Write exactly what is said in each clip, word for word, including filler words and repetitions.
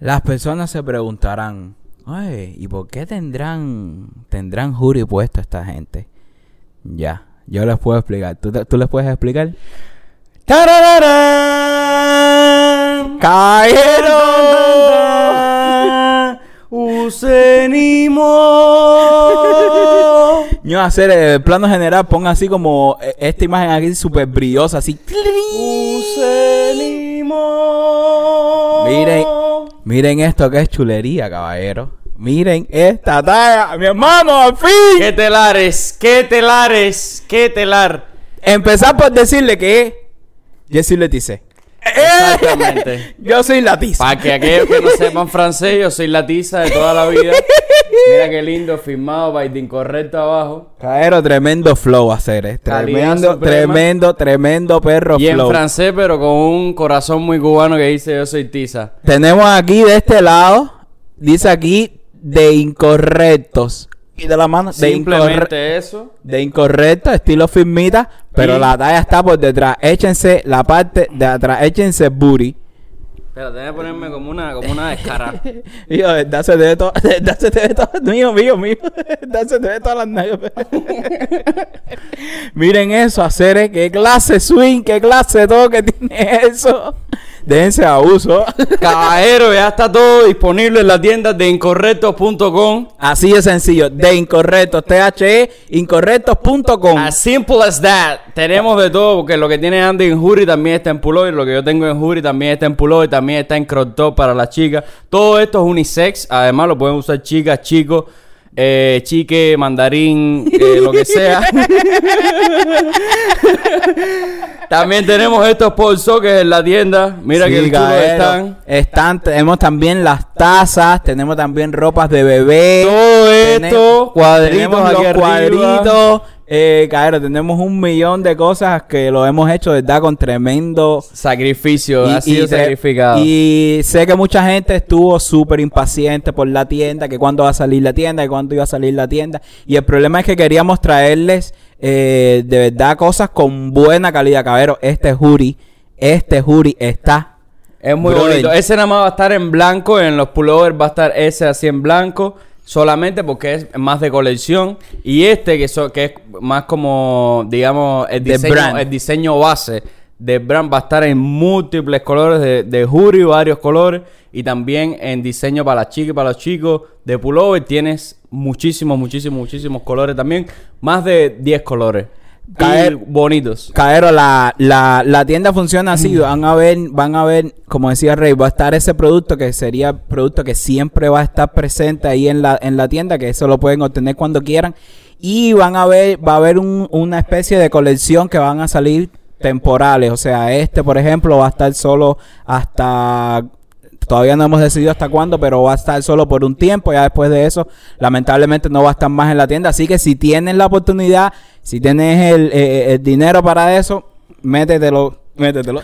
Las personas se preguntarán, ay, ¿y por qué tendrán tendrán jury puesto esta gente? Ya, yo les puedo explicar. ¿Tú, tú les puedes explicar? ¡Tarararán! ¡Cayeron! ¡Usenimo! Yo hacer el plano general, ponga así como esta imagen aquí súper brillosa, así. ¡Usenimo! Miren. Miren esto que es chulería, caballero. Miren esta talla. Mi hermano, al fin. ¡Qué telares! ¡Qué telares! ¡Qué telar! Empezar por decirle que yo soy Letice. Exactamente. Yo soy la tiza. Para que aquellos que no sepan francés, yo soy la tiza de toda la vida. Mira qué lindo, firmado by The Incorrecto abajo. Caballero, tremendo flow hacer, eh. Tremendo, tremendo, tremendo perro y flow. Y en francés, pero con un corazón muy cubano que dice yo soy tiza. Tenemos aquí de este lado, dice aquí de incorrectos. Y de la mano. Simplemente de eso. De incorrecto, estilo firmita, pero sí. La talla está por detrás. Échense la parte de atrás, échense booty. Espera, tenés que ponerme como una, como una descarada. Hijo, dásete de todo, dásete de todo, mío, mío, mío, dásete de todas las nalgas. Miren eso, hacer, qué clase swing, qué clase todo que tiene eso. Déjense abuso. Caballero, ya está todo disponible en las tiendas de incorrectos punto com. Así de sencillo, de incorrectos, T H E, incorrectos punto com. As simple as that. Tenemos de todo, porque lo que tiene Andy en Jury también está en pullover, lo que yo tengo en Jury también está en pullover, también está en crop top para las chicas. Todo esto es unisex, además lo pueden usar chicas, chicos. Eh, chique, mandarín, eh, lo que sea. También tenemos estos polsoques en la tienda. Mira sí, que el chulo están. Están. Tenemos también las tazas. Tenemos también ropas de bebé. Todo esto. Cuadritos, los cuadritos. Eh, cabrón, tenemos un millón de cosas que lo hemos hecho, ¿verdad? Con tremendo sacrificio, y, ha sido y sacrificado. Y sé que mucha gente estuvo súper impaciente por la tienda, que cuándo va a salir la tienda, que cuándo iba a salir la tienda. Y el problema es que queríamos traerles, eh, de verdad, cosas con buena calidad, cabrón. Este jury, este jury está... Es muy brother. Bonito. Ese nada más va a estar en blanco, en los pullovers va a estar ese así en blanco. Solamente porque es más de colección. Y este que, so, que es más como, digamos, el diseño, el diseño base de brand va a estar en múltiples colores de, de jury, varios colores. Y también en diseño para las chicas y para los chicos de pullover. Tienes muchísimos, muchísimos, muchísimos colores también. Más de diez colores. Caer, bonitos. Caero, la, la, la tienda funciona así. Van a ver, van a ver, como decía Rey, va a estar ese producto que sería producto que siempre va a estar presente ahí en la, en la tienda, que eso lo pueden obtener cuando quieran. Y van a ver, va a haber un, una especie de colección que van a salir temporales. O sea, este, por ejemplo, va a estar solo hasta... Todavía no hemos decidido hasta cuándo, pero va a estar solo por un tiempo. Ya después de eso, lamentablemente no va a estar más en la tienda. Así que si tienes la oportunidad, si tienes el, eh, el dinero para eso, métetelo, métetelo.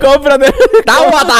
Cómpratelo. ¡Tábata!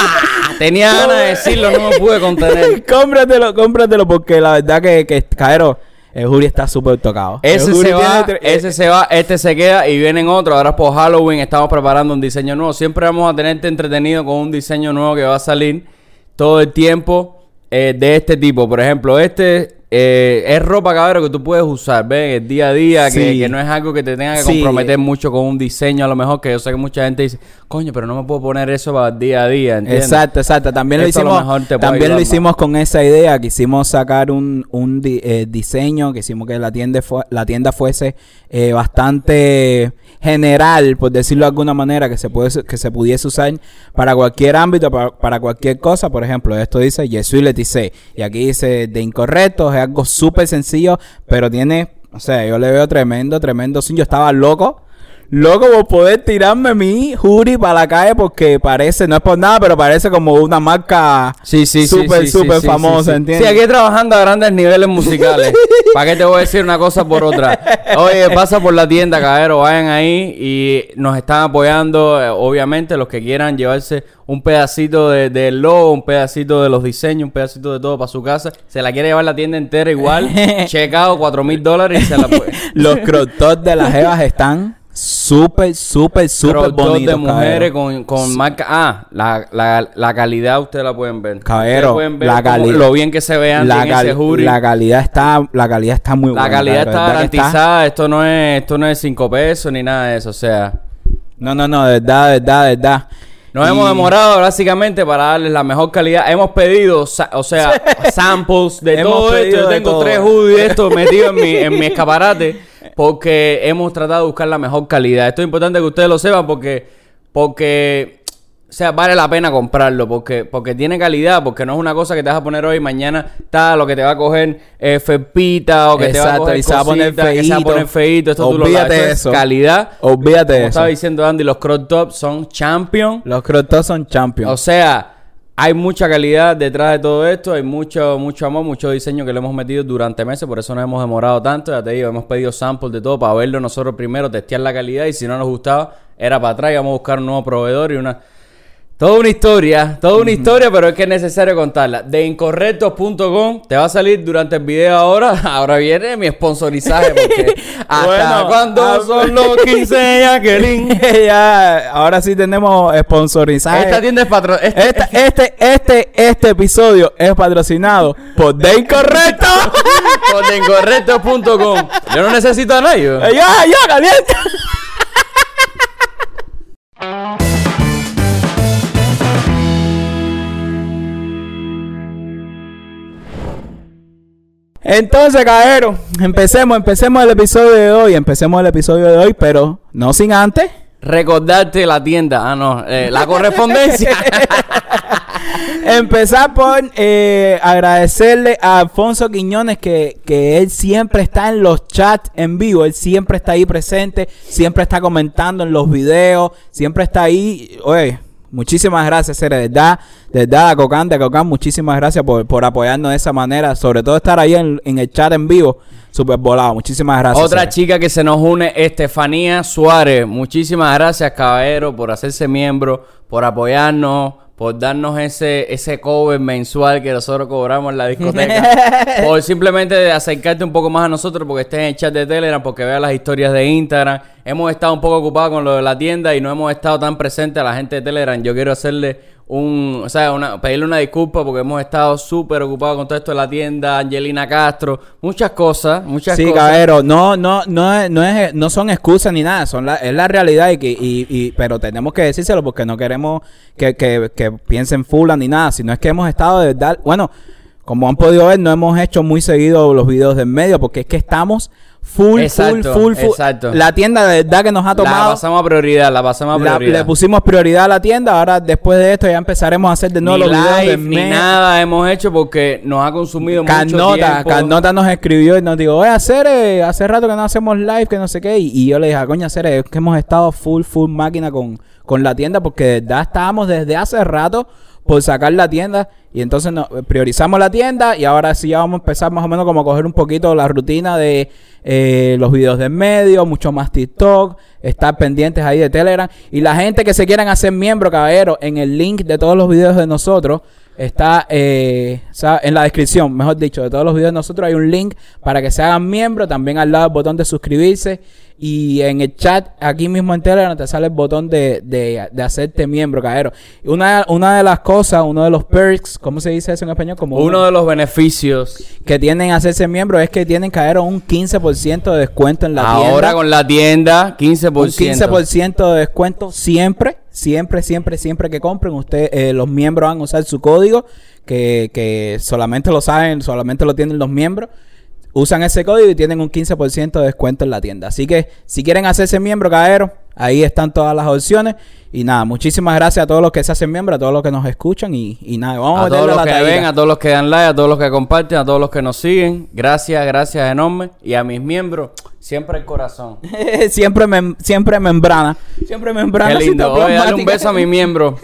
Tenía ganas de decirlo, no me pude contener. Cómpratelo, cómpratelo, porque la verdad que, que caero... El jury está súper tocado. Ese se va, tre- ese se va, este se queda y vienen otros. Ahora por Halloween estamos preparando un diseño nuevo. Siempre vamos a tenerte entretenido con un diseño nuevo que va a salir todo el tiempo, eh, de este tipo. Por ejemplo, este, eh, es ropa, cabrón, que tú puedes usar, ¿ves? El día a día, sí. que, que no es algo que te tenga que comprometer sí. mucho con un diseño. A lo mejor que yo sé que mucha gente dice, coño, pero no me puedo poner eso para el día a día, ¿entiendes? Exacto, exacto. También Esto lo hicimos también lo hicimos más. Con esa idea. Quisimos sacar un, un di- eh, diseño, quisimos que la tienda, fu- la tienda fuese eh, bastante general, por decirlo de alguna manera, que se puede, que se pudiese usar para cualquier ámbito, para, para cualquier cosa. Por ejemplo, esto dice Jesús Letice y aquí dice de incorrectos, es algo súper sencillo, pero tiene, o sea, yo le veo tremendo, tremendo. Yo estaba loco, loco por poder tirarme mi jury para la calle, porque parece, no es por nada, pero parece como una marca sí, sí, súper, sí, sí, súper sí, famosa, sí, sí. ¿Entiendes? Sí, aquí trabajando a grandes niveles musicales. ¿Para qué te voy a decir una cosa por otra? Oye, pasa por la tienda, cabrero, vayan ahí y nos están apoyando, eh, obviamente, los que quieran llevarse un pedacito de, de logo, un pedacito de los diseños, un pedacito de todo para su casa. Se la quiere llevar la tienda entera igual, checado, cuatro mil dólares y se la puede. Los crop tops de las jevas están... Súper, súper, súper bonito, de mujeres con, con marca... Ah, la, la, la calidad ustedes la pueden ver. Cabero, pueden ver la calidad, lo bien que se vean la, cal, la calidad está, la calidad está muy la buena. Calidad la calidad está garantizada. Está... Esto no es, esto no es cinco pesos ni nada de eso, o sea... No, no, no, de verdad, de verdad, de verdad. Nos y... hemos demorado básicamente para darles la mejor calidad. Hemos pedido, sa- o sea, samples de todo esto. Yo tengo todo. tres hoodies de estos metidos en mi, en mi escaparate. Porque hemos tratado de buscar la mejor calidad. Esto es importante que ustedes lo sepan porque... Porque... O sea, vale la pena comprarlo porque, porque tiene calidad. Porque no es una cosa que te vas a poner hoy y mañana está lo que te va a coger eh, felpita o que exacto, te va a coger y se va a poner feíto. Que se va a poner feíto. Esto Olvídate tú lo Esto eso. Es calidad. Olvídate Como eso. Estaba diciendo Andy, los crop tops son champions. Los crop tops son champions. O sea... Hay mucha calidad detrás de todo esto, hay mucho mucho amor, mucho diseño que le hemos metido durante meses, por eso nos hemos demorado tanto, ya te digo, hemos pedido samples de todo para verlo nosotros primero, testear la calidad y si no nos gustaba, era para atrás, íbamos a buscar un nuevo proveedor y una... Toda una historia, toda una historia, pero es que es necesario contarla. De incorrectos punto com te va a salir durante el video ahora. Ahora viene mi sponsorizaje porque hasta bueno, cuando ah, son los quince, Jacqueline. Ya, ahora sí tenemos sponsorizaje. Esta tienda es patro... Este, Esta, este, este, este episodio es patrocinado por The Incorrecto. Por the incorrectos punto com. Yo no necesito a nadie. Ya, ya, caliente. Entonces, caballero, empecemos, empecemos el episodio de hoy, empecemos el episodio de hoy, pero no sin antes recordarte la tienda, ah no, eh, la correspondencia. Empezar por eh, agradecerle a Alfonso Quiñones que, que él siempre está en los chats en vivo, él siempre está ahí presente, siempre está comentando en los videos, siempre está ahí, oye. Muchísimas gracias, Cere, de verdad, de verdad, a Cocán, de Cocán, muchísimas gracias por, por apoyarnos de esa manera, sobre todo estar ahí en, en el chat en vivo, súper volado, muchísimas gracias. Otra Cere. Chica que se nos une, Estefanía Suárez, muchísimas gracias, caballero, por hacerse miembro, por apoyarnos, por darnos ese, ese cover mensual que nosotros cobramos en la discoteca, por simplemente acercarte un poco más a nosotros, porque estés en el chat de Telegram, porque veas las historias de Instagram. Hemos estado un poco ocupados con lo de la tienda y no hemos estado tan presentes a la gente de Telegram. Yo quiero hacerle un... O sea, una, pedirle una disculpa porque hemos estado súper ocupados con todo esto de la tienda, Angelina Castro, muchas cosas, muchas sí, cosas. Sí, caballero, no, no, no, no, es, no son excusas ni nada, son la, es la realidad y, que, y, y pero tenemos que decírselo porque no queremos que, que, que piensen fula ni nada, sino es que hemos estado de verdad... Bueno, como han podido ver, no hemos hecho muy seguido los videos del medio porque es que estamos... Full, exacto, full, full, full. Exacto. La tienda de verdad que nos ha tomado. La pasamos a prioridad, la pasamos a prioridad. La, le pusimos prioridad a la tienda. Ahora, después de esto, ya empezaremos a hacer de nuevo ni los live, videos. Del ni mes. Nada hemos hecho porque nos ha consumido Carnota, mucho tiempo. Carnota nos escribió y nos dijo: Oye, Cere, hace rato que no hacemos live, que no sé qué. Y, y yo le dije: Coño, Cere, es que hemos estado full, full máquina con, con la tienda porque de verdad estábamos desde hace rato por sacar la tienda. Y entonces nos priorizamos la tienda y ahora sí ya vamos a empezar más o menos como a coger un poquito la rutina de eh, los videos de medio, mucho más TikTok, estar pendientes ahí de Telegram. Y la gente que se quieran hacer miembro, caballero, en el link de todos los videos de nosotros, está eh, o sea, en la descripción, mejor dicho, de todos los videos de nosotros hay un link para que se hagan miembro. También al lado el botón de suscribirse y en el chat, aquí mismo en Telegram, te sale el botón de, de, de hacerte miembro, caballero. Una, una de las cosas, uno de los perks, ¿cómo se dice eso en español? Como uno, uno de los beneficios que tienen hacerse miembro es que tienen, caballero, un quince por ciento de descuento en la Ahora tienda. Ahora con la tienda, quince por ciento. Un quince por ciento de descuento siempre, siempre, siempre, siempre que compren. Usted, eh, los miembros van a usar su código, que, que solamente lo saben, solamente lo tienen los miembros. Usan ese código y tienen un quince por ciento de descuento en la tienda. Así que si quieren hacerse miembro, caballero, ahí están todas las opciones. Y nada, muchísimas gracias a todos los que se hacen miembro, a todos los que nos escuchan. Y, y nada, vamos a meterle la tarea. A todos los que ven, a todos los que dan like, a todos los que comparten, a todos los que nos siguen. Gracias, gracias enorme. Y a mis miembros, siempre el corazón. siempre, mem- siempre membrana. Siempre membrana. Qué lindo. Voy a darle un beso a mi miembro.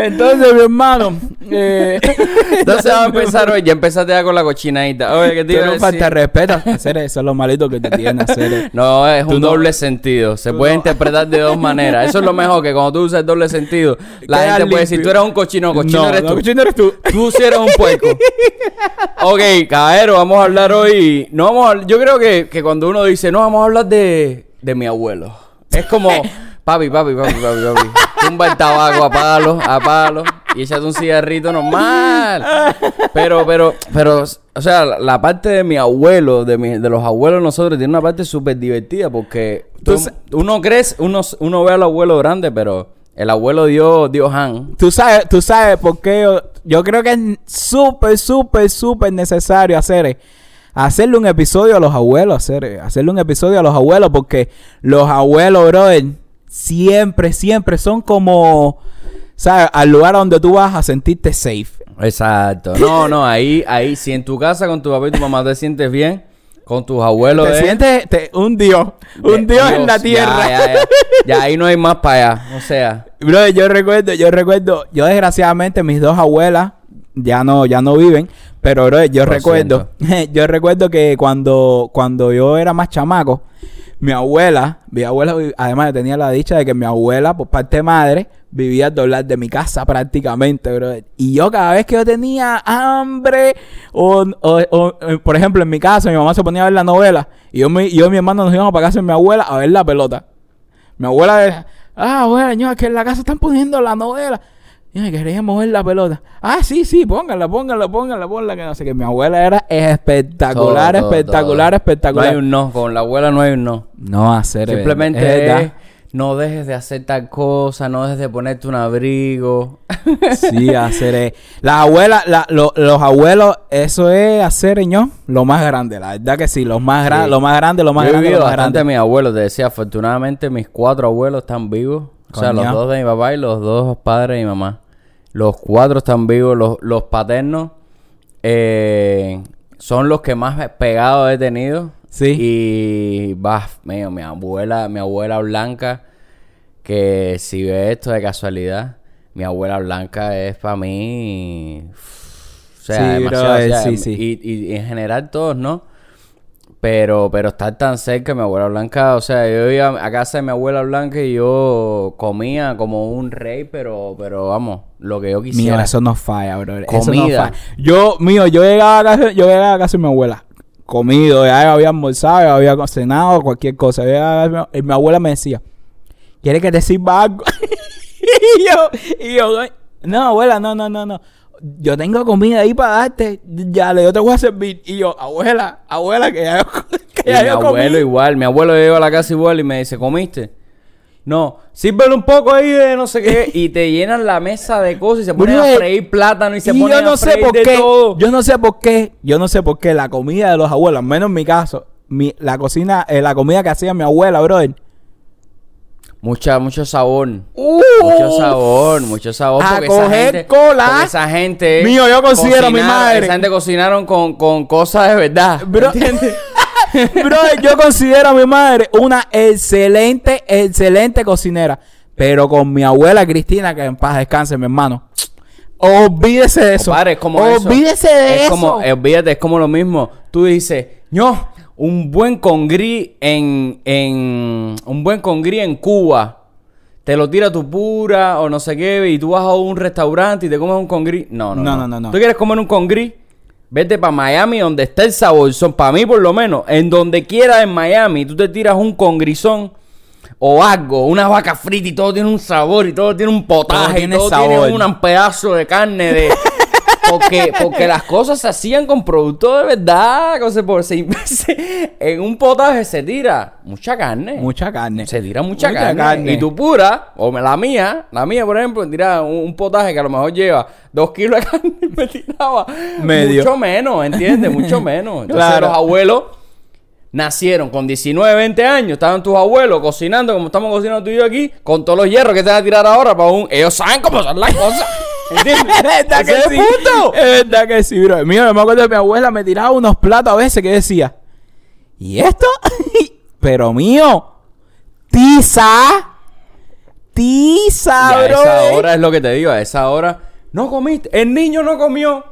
Entonces, mi hermano... Eh, entonces vamos a empezar hoy. Ya empezaste ya con la cochinadita. Oye, ¿qué te iba a decir? Tú no falta respeto. Hacer eso es lo malito que te tienen hacer. No, es un no, doble sentido. Se puede no. interpretar de dos maneras. Eso es lo mejor, que cuando tú usas el doble sentido, la gente limpio. Puede decir, tú eres un cochino, cochino no, eres no, tú. Cochino eres tú. Tú sí eres un puerco. Ok, caballero, vamos a hablar hoy. No vamos a, yo creo que, que cuando uno dice, no, vamos a hablar de, de mi abuelo. Es como, papi, papi, papi, papi, papi. Tumba el tabaco, apágalo, apágalo. Y échate un cigarrito normal. Pero, pero, pero, o sea, la parte de mi abuelo, de, mi, de los abuelos nosotros, tiene una parte súper divertida porque tú, uno crece, uno, uno ve al abuelo grande, pero el abuelo dio, dio Han. Tú sabes, tú sabes por qué yo, yo creo que es súper, súper, súper necesario hacer, hacerle un episodio a los abuelos, hacer, hacerle un episodio a los abuelos porque los abuelos, brother, siempre, siempre son como... ¿Sabes? Al lugar donde tú vas a sentirte safe. Exacto. No, no, ahí, ahí, si en tu casa con tu papá y tu mamá te sientes bien, con tus abuelos. Te de... sientes te, un dios, un de, dios, dios en la tierra. Ya, ya, ya. Ya ahí no hay más para allá, o sea. Bro, yo recuerdo, yo recuerdo, yo desgraciadamente mis dos abuelas ya no, ya no viven, pero bro, yo recuerdo, yo recuerdo que cuando, cuando yo era más chamaco, mi abuela, mi abuela, además tenía la dicha de que mi abuela, por parte de madre, vivía al doblar de mi casa prácticamente, brother. Y yo cada vez que yo tenía hambre, o, o, o por ejemplo, en mi casa, mi mamá se ponía a ver la novela. Y yo, mi, yo y mi hermano nos íbamos para casa de mi abuela a ver la pelota. Mi abuela decía, ah, abuela, ño, es que en la casa están poniendo la novela. Y queríamos ver la pelota. Ah, sí, sí, póngala, póngala, póngala, póngala. Que no sé qué. Mi abuela era espectacular, todo, todo, espectacular, todo. espectacular. No hay un no, con la abuela no hay un no. No hacer. Simplemente es... es no dejes de hacer tal cosa, no dejes de ponerte un abrigo. Sí, hacer. Las abuelas, la, lo, los abuelos, eso es hacer, ño, lo más grande. La verdad que sí, los más grandes, sí. lo más grande, lo más Yo grande. Yo he vivido bastante mis abuelos. Te decía, afortunadamente mis cuatro abuelos están vivos. O sea, Coño. los dos de mi papá y los dos padres de mi mamá. Los cuatro están vivos. Los, los paternos eh, son los que más pegados he tenido. Sí. Y bah, mío, mi abuela, mi abuela Blanca, que si ve esto de casualidad, mi abuela Blanca es para mí. Uff, o sea, sí, demasiado. Bro, o sea, sí, sí. Y, y, y en general todos, ¿no? Pero, pero estar tan cerca mi abuela Blanca, o sea, yo iba a casa de mi abuela Blanca y yo comía como un rey, pero, pero vamos, lo que yo quisiera. Mío, eso no falla, bro. Comida. Eso no falla. Yo, mío, yo llegaba a casa, yo llegaba a casa de mi abuela. Comido, ya había almorzado, ya había cenado, cualquier cosa. Ya, y mi abuela me decía, ¿quieres que te sirva algo? y yo, y yo, no, abuela, no, no, no, no. Yo tengo comida ahí para darte. Ya, yo te voy a servir. Y yo, abuela, abuela, que ya yo, que ya yo comí. Mi abuelo igual. Mi abuelo llegó a la casa igual y me dice, ¿comiste? No. Sírvelo un poco ahí de no sé qué. Y te llenan la mesa de cosas y se ponen a freír plátano y se y ponen yo no a freír sé por de qué, todo. Yo no sé por qué. Yo no sé por qué la comida de los abuelos, al menos en mi caso, mi, la cocina, eh, la comida que hacía mi abuela, brother. Mucha, mucho sabor. Uh, mucho sabor, mucho sabor. A porque coger esa gente, cola. Esa gente. Mío, yo considero a mi madre. Esa gente cocinaron con, con cosas de verdad. Bro, ¿entiendes? Bro, yo considero a mi madre una excelente, excelente cocinera. Pero con mi abuela Cristina, que en paz descanse, mi hermano. Olvídese de eso. Compadre, es como olvídese eso. de es eso. Como, olvídate, es como lo mismo. Tú dices, ño. Un buen congrí en, en... Un buen congrí en Cuba. Te lo tira tu pura o no sé qué. Y tú vas a un restaurante y te comes un congrí. No, no, no. no. no, no. ¿Tú quieres comer un congrí? Vete para Miami donde está el sabor. Son para mí por lo menos. En donde quiera en Miami. Tú te tiras un congrizón o algo. Una vaca frita y todo tiene un sabor. Y todo tiene un potaje. Todo tiene todo sabor. Tiene un pedazo de carne de... Porque, porque las cosas se hacían con productos de verdad. Cosas por, se, se, en un potaje se tira mucha carne. Mucha carne. Se tira mucha, mucha carne. carne. Y tu pura, o la mía, la mía, por ejemplo, tira un, un potaje que a lo mejor lleva dos kilos de carne. Me tiraba medio. Mucho menos, ¿entiendes? Mucho menos. Entonces claro. Los abuelos nacieron con diecinueve, veinte años. Estaban tus abuelos cocinando como estamos cocinando tú y yo aquí. Con todos los hierros que te vas a tirar ahora para un... Ellos saben cómo son las cosas. ¿Entiendes? Es verdad que sí. Es verdad que sí, bro. Mío, me acuerdo que mi abuela me tiraba unos platos a veces que decía, ¿y esto? Pero mío, tiza, tiza, ya, bro. A esa hora es lo que te digo, a esa hora no comiste, el niño no comió.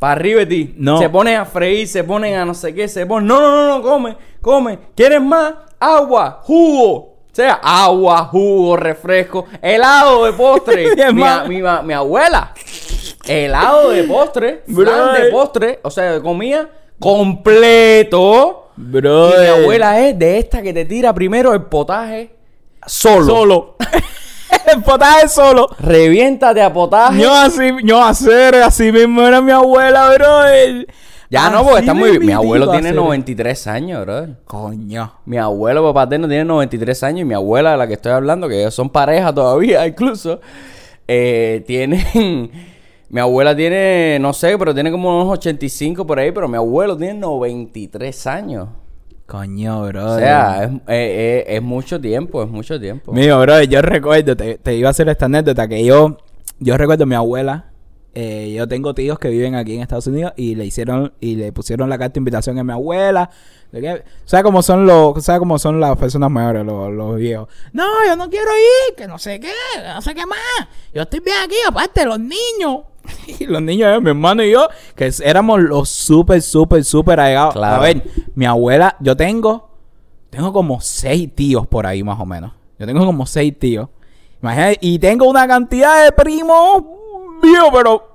Para arriba de ti. No. Se ponen a freír, se ponen a no sé qué, se ponen, no, no, no, no, come, come. ¿Quieres más? Agua, jugo. O sea, agua, jugo, refresco, helado de postre. mi, mi, mi, mi abuela. helado de postre, flan de postre, o sea, comía completo. Bro. Y mi abuela es de esta que te tira primero el potaje solo. Solo. El potaje solo. Reviéntate a potaje. Yo así, yo hacer, así mismo era mi abuela, bro. El... Ya así no, porque está muy bien. Mi abuelo tiene noventa y tres años, bro. Coño. Mi abuelo paterno tiene noventa y tres años y mi abuela, de la que estoy hablando, que ellos son pareja todavía, incluso, eh, tienen... Mi abuela tiene, no sé, pero tiene como unos ochenta y cinco por ahí, pero mi abuelo tiene noventa y tres años. Coño, bro. O sea, es, es, es mucho tiempo, es mucho tiempo. Mío, bro, yo recuerdo, te, te iba a hacer esta anécdota, que yo, yo recuerdo a mi abuela, eh, yo tengo tíos que viven aquí en Estados Unidos y le hicieron, y le pusieron la carta de invitación a mi abuela. ¿Sabes cómo son los, sabes cómo son las personas mayores, los, los viejos? No, yo no quiero ir, que no sé qué, no sé qué más. Yo estoy bien aquí, aparte los niños. Y los niños, mi hermano y yo, que éramos los súper, súper, súper allegados. Claro. A ver, mi abuela, yo tengo, tengo como seis tíos por ahí más o menos. Yo tengo como seis tíos. Imagínate, y tengo una cantidad de primos, mío, pero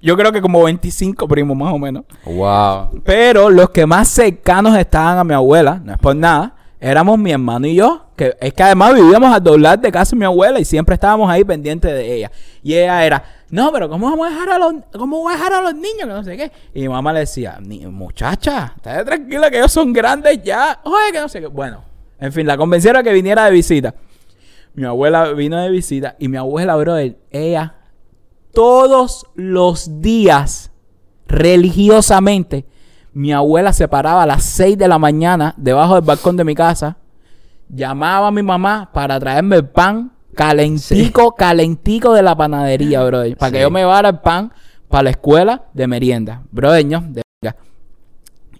yo creo que como veinticinco primos más o menos. Wow. Pero los que más cercanos estaban a mi abuela, no es por nada, éramos mi hermano y yo, que es que además vivíamos al doblar de casa de mi abuela y siempre estábamos ahí pendientes de ella. Y ella era, no, pero ¿cómo vamos a dejar a los, cómo voy a dejar a los niños? Que no sé qué. Y mi mamá le decía, Ni, muchacha, estate tranquila que ellos son grandes ya. Oye, que no sé qué. Bueno, en fin, la convencieron a que viniera de visita. Mi abuela vino de visita y mi abuela, brother, ella todos los días, religiosamente, mi abuela se paraba a las seis de la mañana debajo del balcón de mi casa, llamaba a mi mamá para traerme el pan calentico, sí. calentico de la panadería, brother, para sí. que yo me llevara el pan para la escuela de merienda, brother, ¿no? De...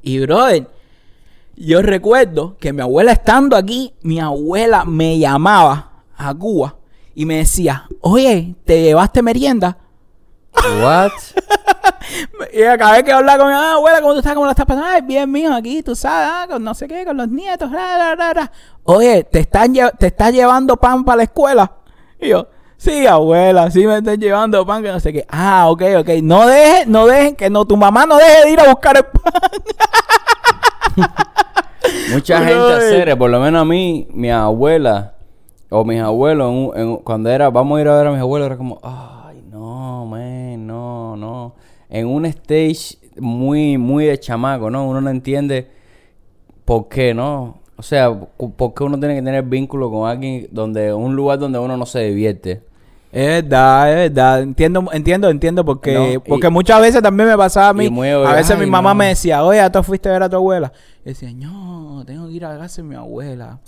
Y brother, yo recuerdo que mi abuela estando aquí, mi abuela me llamaba a Cuba y me decía, oye, ¿te llevaste merienda? What? Y acabé que hablar con mi ah, abuela, ¿cómo tú estás? ¿Cómo la estás pasando? Ay, bien, mijo, aquí, tú sabes, ah, con no sé qué, con los nietos, ra, ra, ra, ra. Oye, ¿te están lle- te estás llevando pan para la escuela? Y yo, sí, abuela, sí me están llevando pan, que no sé qué. Ah, ok, ok, no dejes, no dejen, que no, tu mamá no deje de ir a buscar el pan. Mucha Bro. gente hacer, por lo menos a mí, mi abuela, o mis abuelos, en, en, cuando era, vamos a ir a ver a mis abuelos, era como, ay, no, man, no, no. En un stage muy, muy de chamaco, ¿no? Uno no entiende por qué, ¿no? O sea, por qué uno tiene que tener vínculo con alguien donde... Un lugar donde uno no se divierte. Es verdad, es verdad. Entiendo, entiendo, entiendo porque... No, porque y, muchas veces también me pasaba a mí... Muy, a veces ay, mi mamá no. me decía... Oye, ¿tú fuiste a ver a tu abuela? Y decía... No, tengo que ir a casa de mi abuela.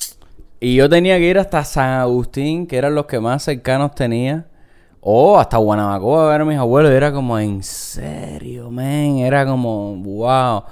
Y yo tenía que ir hasta San Agustín... Que eran los que más cercanos tenía... Oh, hasta Guanabacoa a ver a mis abuelos. Era como, en serio, man. Era como, wow.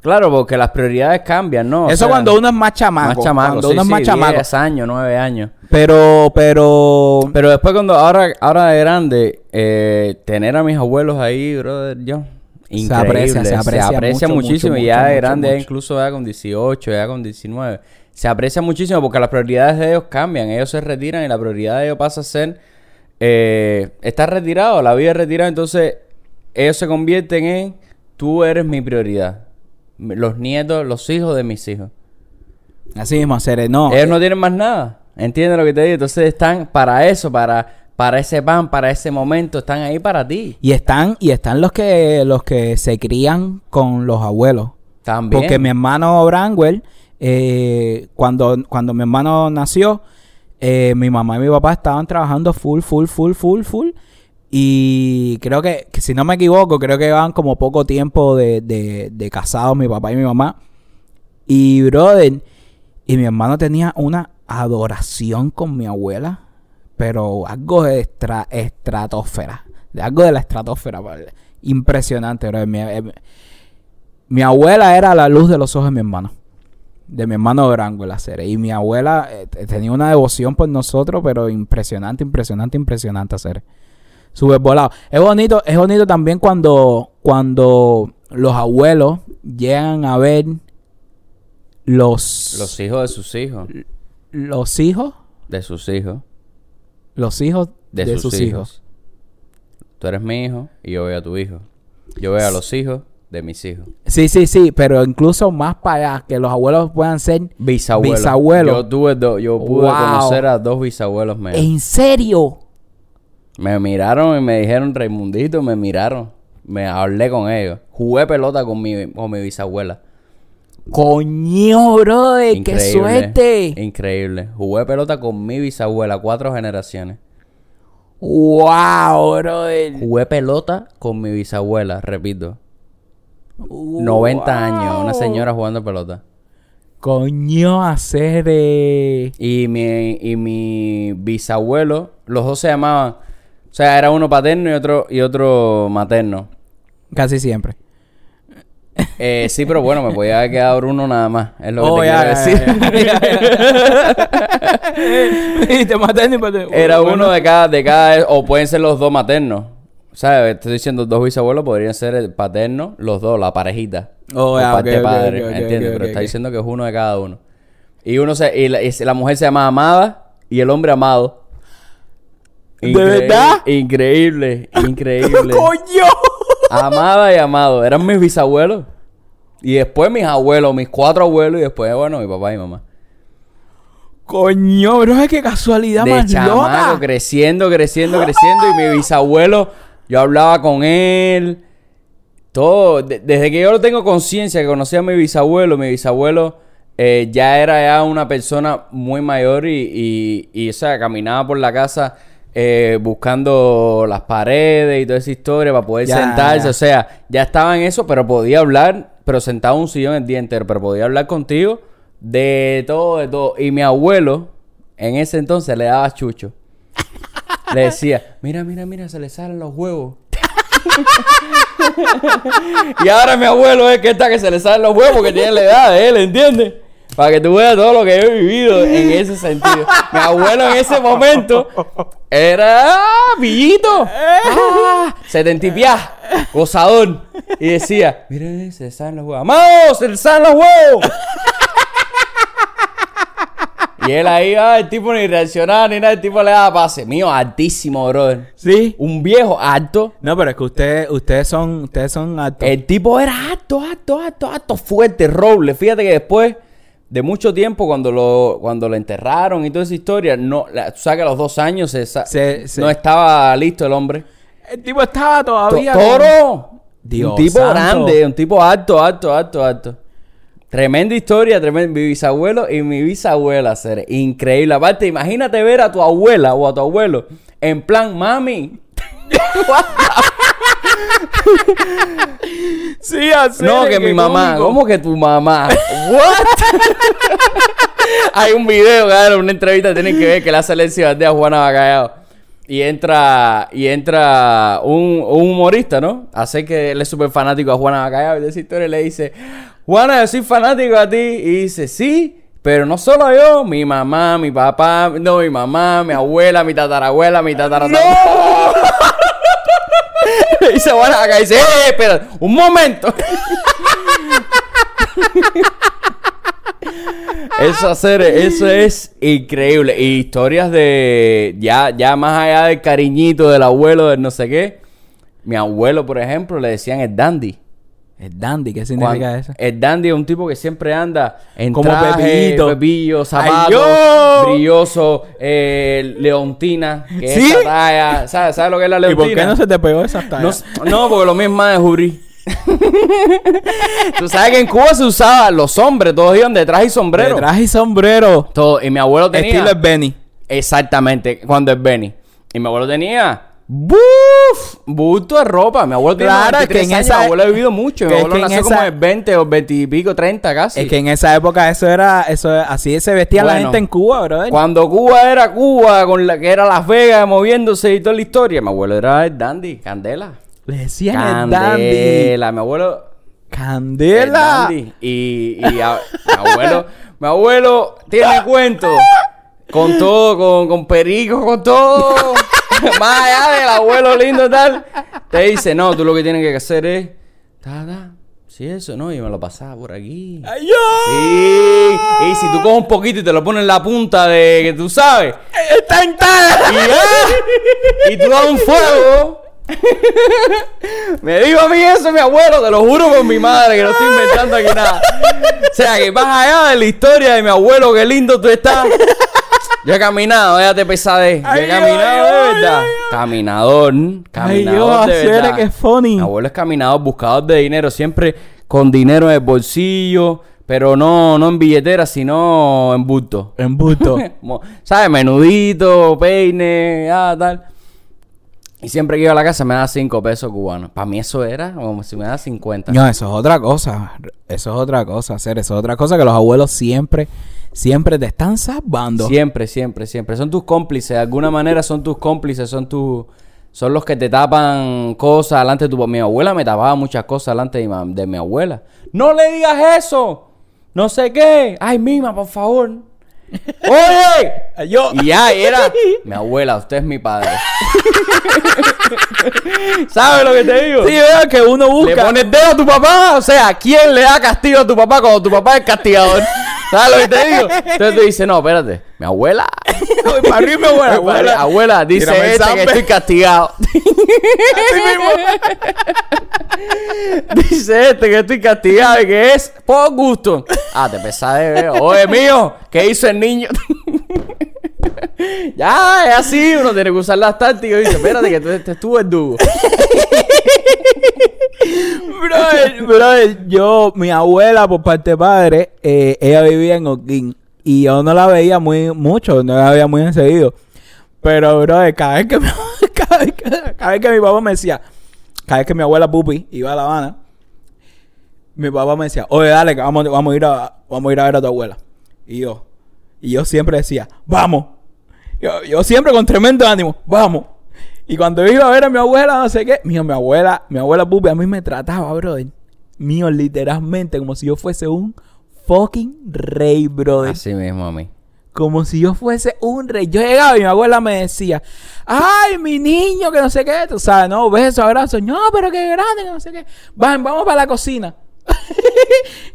Claro, porque las prioridades cambian, ¿no? Eso o sea, cuando uno es más chamaco. Más chamaco, cuando sí, uno es sí, más chamaco. diez años, nueve años. Pero, pero... Pero después cuando, ahora, ahora de grande, eh, tener a mis abuelos ahí, brother, yo... Increíble. Se aprecia, se aprecia, se aprecia mucho, muchísimo. Mucho, y ya mucho, de grande, mucho, ya incluso ya con dieciocho, ya con diecinueve. Se aprecia muchísimo porque las prioridades de ellos cambian. Ellos se retiran y la prioridad de ellos pasa a ser... Eh, estás retirado, la vida es retirada, entonces ellos se convierten en tú eres mi prioridad, los nietos, los hijos de mis hijos. Así mismo, hacer no. Ellos eh. no tienen más nada, ¿entiendes lo que te digo? Entonces están para eso, para, para ese pan, para ese momento, están ahí para ti. Y están, y están los que, los que se crían con los abuelos. También. Porque mi hermano Branwell, eh, cuando, cuando mi hermano nació. Eh, mi mamá y mi papá estaban trabajando full, full, full, full, full. Y creo que, que si no me equivoco, creo que llevaban como poco tiempo de, de, de casados mi papá y mi mamá. Y brother, y mi hermano tenía una adoración con mi abuela, pero algo de estra, estratosfera, de algo de la estratosfera, impresionante, brother. Mi, eh, mi abuela era la luz de los ojos de mi hermano. De mi hermano Branco, la serie. Y mi abuela eh, tenía una devoción por nosotros, pero impresionante, impresionante, impresionante hacer. Súper volado. Es bonito, es bonito también cuando, cuando los abuelos llegan a ver los... Los hijos de sus hijos. ¿Los hijos? De sus hijos. Los hijos de, de sus, sus hijos. hijos. tú eres mi hijo y yo veo a tu hijo. Yo veo a los hijos de mis hijos. Sí, sí, sí, pero incluso más para allá, que los abuelos puedan ser bisabuelos. bisabuelos. Yo tuve dos, yo pude wow. conocer a dos bisabuelos míos. ¿En serio? Me miraron y me dijeron, Raimundito, me miraron. Me hablé con ellos. Jugué pelota con mi, con mi bisabuela. ¡Coño, brother! Increíble, ¡qué suerte! Increíble. Jugué pelota con mi bisabuela, cuatro generaciones. ¡Wow, brother! Jugué pelota con mi bisabuela, repito. Wow. noventa años, una señora jugando pelota. ¡Coño, hacer! Y mi, y mi bisabuelo, los dos se llamaban... O sea, era uno paterno y otro y otro materno. Casi siempre. Eh, sí, pero bueno, me podía haber quedado uno nada más. Es lo oh, que te ya, quiero ya, decir. Y te materno y paterno. Era uno de cada, de cada... O pueden ser los dos maternos. ¿Sabes? Estoy diciendo dos bisabuelos podrían ser el paterno, los dos, la parejita. Oh, ya, okay, okay, padre, okay, ¿entiendes? Okay, okay, pero está okay. diciendo que es uno de cada uno. Y uno se... Y la, y la mujer se llamaba Amada y el hombre Amado. Increíble, ¿de verdad? Increíble, increíble. ¡Coño! Amada y Amado. Eran mis bisabuelos. Y después mis abuelos, mis cuatro abuelos. Y después, bueno, mi papá y mi mamá. ¡Coño, bro! ¡Qué casualidad de más chamaco, loca! Creciendo, creciendo, creciendo. Y mi bisabuelo, yo hablaba con él. Todo. De- desde que yo lo tengo conciencia, que conocí a mi bisabuelo, mi bisabuelo... Eh, ya era ya una persona muy mayor y, y, y o sea, caminaba por la casa... Eh, buscando las paredes y toda esa historia para poder ya, sentarse, ya. O sea, ya estaba en eso, pero podía hablar, pero sentado en un sillón el día entero, pero podía hablar contigo de todo, de todo. Y mi abuelo, en ese entonces, le daba chucho. Le decía, mira, mira, mira, se le salen los huevos. Y ahora mi abuelo es que está que se le salen los huevos, que tiene la edad de él, ¿entiendes? Para que tú veas todo lo que he vivido en ese sentido. Mi abuelo en ese momento era pillito. Ah, setentipiá, gozador. Y decía, miren, se le salen los huevos. ¡Amado, se le salen los huevos! Y él ahí, ah, el tipo ni reaccionaba ni nada, el tipo le daba pase. Mío, altísimo, brother. Sí. Un viejo alto. No, pero es que ustedes, ustedes son, ustedes son altos. El tipo era alto, alto, alto, alto, fuerte, roble. Fíjate que después... De mucho tiempo, cuando lo cuando lo enterraron y toda esa historia, no, la, tú sabes que a los dos años se, se, se. no estaba listo el hombre. El tipo estaba todavía... ¡Toro! Dios un tipo santo. Grande, un tipo alto, alto, alto, alto. Tremenda historia, tremenda. Mi bisabuelo y mi bisabuela, ser increíble. Aparte, imagínate ver a tu abuela o a tu abuelo en plan, mami... Sí, así. No, que, que mi mamá. Conmigo. ¿Cómo que tu mamá? What? Hay un video, claro, una entrevista tienen que ver que la selección de a Juana Bacallao. Y entra y entra un, un humorista, ¿no? Hace que él es súper fanático a Juana Bacallao y de esa historia le dice, "Juana, yo soy fanático a ti." Y dice, "Sí, pero no solo yo, mi mamá, mi papá, no, mi mamá, mi abuela, mi tatarabuela, mi tatarabuela." ¡No! Y se van acá y dice, ¡eh, espera! ¡Un momento! Eso hacer, eso es increíble. Y historias de... Ya, ya más allá del cariñito del abuelo, del no sé qué. Mi abuelo, por ejemplo, le decían el dandy. ¿El dandy? ¿Qué significa Cuando, eso? El dandy es un tipo que siempre anda en como traje, pepillito. pepillo, zapatos, brilloso, eh, leontina, que ¿sí? es esa talla. ¿Sabes sabe lo que es la leontina? ¿Y por qué no se te pegó esa talla? No, no porque lo mismo es jurí. Tú sabes que en Cuba se usaba los hombres, todos iban de traje y sombrero. De traje y sombrero. Todo. Y mi abuelo tenía... Estilo es Benny. Exactamente, cuando es Benny. Y mi abuelo tenía... ¡Buf! Bulto de ropa. Mi abuelo tiene claro, veintitrés que en años. Esa... Mi abuelo ha vivido mucho. Mi abuelo nació esa... como de veinte o veinte y pico, treinta casi. Es que en esa época eso era... eso así se vestía bueno, la gente en Cuba, brother. Cuando Cuba era Cuba, con la que era Las Vegas moviéndose y toda la historia. Mi abuelo era el dandy. Candela. Le decían Candela. El dandy. Candela. Mi abuelo... Candela. El dandy. Y... y a... mi abuelo... mi abuelo tiene cuentos. Con todo, con, con perico, con todo... Más allá del abuelo lindo tal, te dice, no, tú lo que tienes que hacer es, ta, ta, si eso, no, yo me lo pasaba por aquí. ¡Ay, yo! Y, y si tú coges un poquito y te lo pones en la punta de, que tú sabes. ¡Está en tal! Y, ah, y tú das un fuego Me dijo a mí eso mi abuelo, te lo juro por mi madre que no estoy inventando aquí nada. O sea, que vas allá de la historia de mi abuelo, qué lindo tú estás. Yo he caminado, déjate pesadez. Yo he caminado ay, de verdad. Ay, ay, ay. Caminador, caminador ay, yo, de verdad. Que funny. Mi abuelo es caminador, buscador de dinero, siempre con dinero en el bolsillo. Pero no, no en billetera, sino en bulto. En bulto. ¿Sabes? Menudito, peine, ah, tal. Y siempre que iba a la casa me daba cinco pesos cubanos. Para mí eso era como si me daba cincuenta. No, eso es otra cosa. Eso es otra cosa, hacer. Eso es otra cosa que los abuelos siempre, siempre te están salvando. Siempre, siempre, siempre. Son tus cómplices. De alguna manera son tus cómplices. Son tus... Son los que te tapan cosas delante de tu... Mi abuela me tapaba muchas cosas delante de mi, de mi abuela. ¡No le digas eso! No sé qué. ¡Ay, mima, por favor! ¡Oye! Yo... Y ya era... Mi abuela, usted es mi padre. ¿Sabes lo que te digo? Sí, veo que uno busca... Le pones dedo a tu papá. O sea, ¿quién le da castigo a tu papá cuando tu papá es castigador? ¿Sabes lo que te digo? Entonces tú dices, no, espérate. Mi abuela... Para mí, mi abuela. Abuela, abuela dice este que estoy castigado. Así mismo. Dice este que estoy castigado y que es por gusto. Ah, te pesas de ver. Oye, mío, ¿qué hizo el niño? Ya, es así. Uno tiene que usar las tácticas y dice, espérate que te, te estuvo el dugo. Brother, brother, yo, mi abuela por parte de padre, eh, ella vivía en Oquín. Y yo no la veía muy mucho, no la veía muy enseguido. Pero, bro, cada vez que mi, cada vez que, cada vez que mi papá me decía... Cada vez que mi abuela Pupi iba a La Habana... Mi papá me decía... Oye, dale, que vamos, vamos, a ir a, vamos a ir a ver a tu abuela. Y yo... Y yo siempre decía... ¡Vamos! Yo, yo siempre con tremendo ánimo... ¡Vamos! Y cuando iba a ver a mi abuela, no sé qué... Mío, mi abuela... Mi abuela Pupi a mí me trataba, bro. Mío, literalmente, como si yo fuese un... fucking rey, brother. Así mismo a mí. Como si yo fuese un rey. Yo llegaba y mi abuela me decía, ay, mi niño, que no sé qué. O sea, no, besos, abrazos. No, pero qué grande, que no sé qué. Van, vamos para la cocina.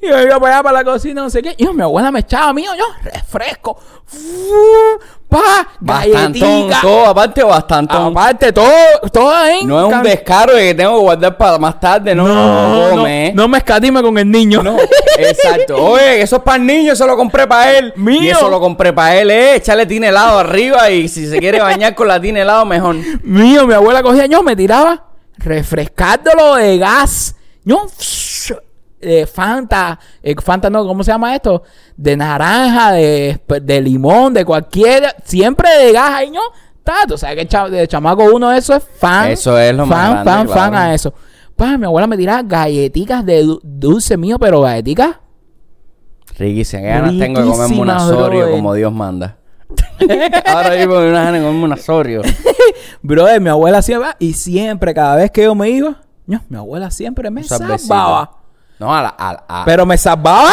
Y yo iba para allá, para la cocina, no sé qué. Y yo, mi abuela me echaba, mío, yo, refresco. Uf, pa, bastantón, todo, aparte bastantón. Aparte, todo, todo ahí. No es un descaro de que tengo que guardar para más tarde, no. No, no, no, me. no me escatime con el niño. No, exacto. Oye, eso es para el niño, eso lo compré para él. Mío. Y eso lo compré para él, eh. Echarle tina helado arriba y si se quiere bañar con la tina helado, mejor. Mío, mi abuela cogía, yo me tiraba refrescándolo de gas. Yo, de Fanta, eh, Fanta no, ¿cómo se llama esto? De naranja, de, de limón, de cualquier, siempre de gas ahí, ¿no? Tato, o sea, que cha, de chamaco uno eso es fan. Eso es lo fan, más grande. Fan, fan, fan a eso. Pa, mi abuela me tiraba galletitas de du- dulce mío, pero galletitas riquísimas. Ya no tengo que comerme un azorio como Dios manda. Ahora yo me una comerme un azorio. Brother, mi abuela siempre, y siempre, cada vez que yo me iba, no, mi abuela siempre me salvaba. No, a la... A, a. Pero me salvaba...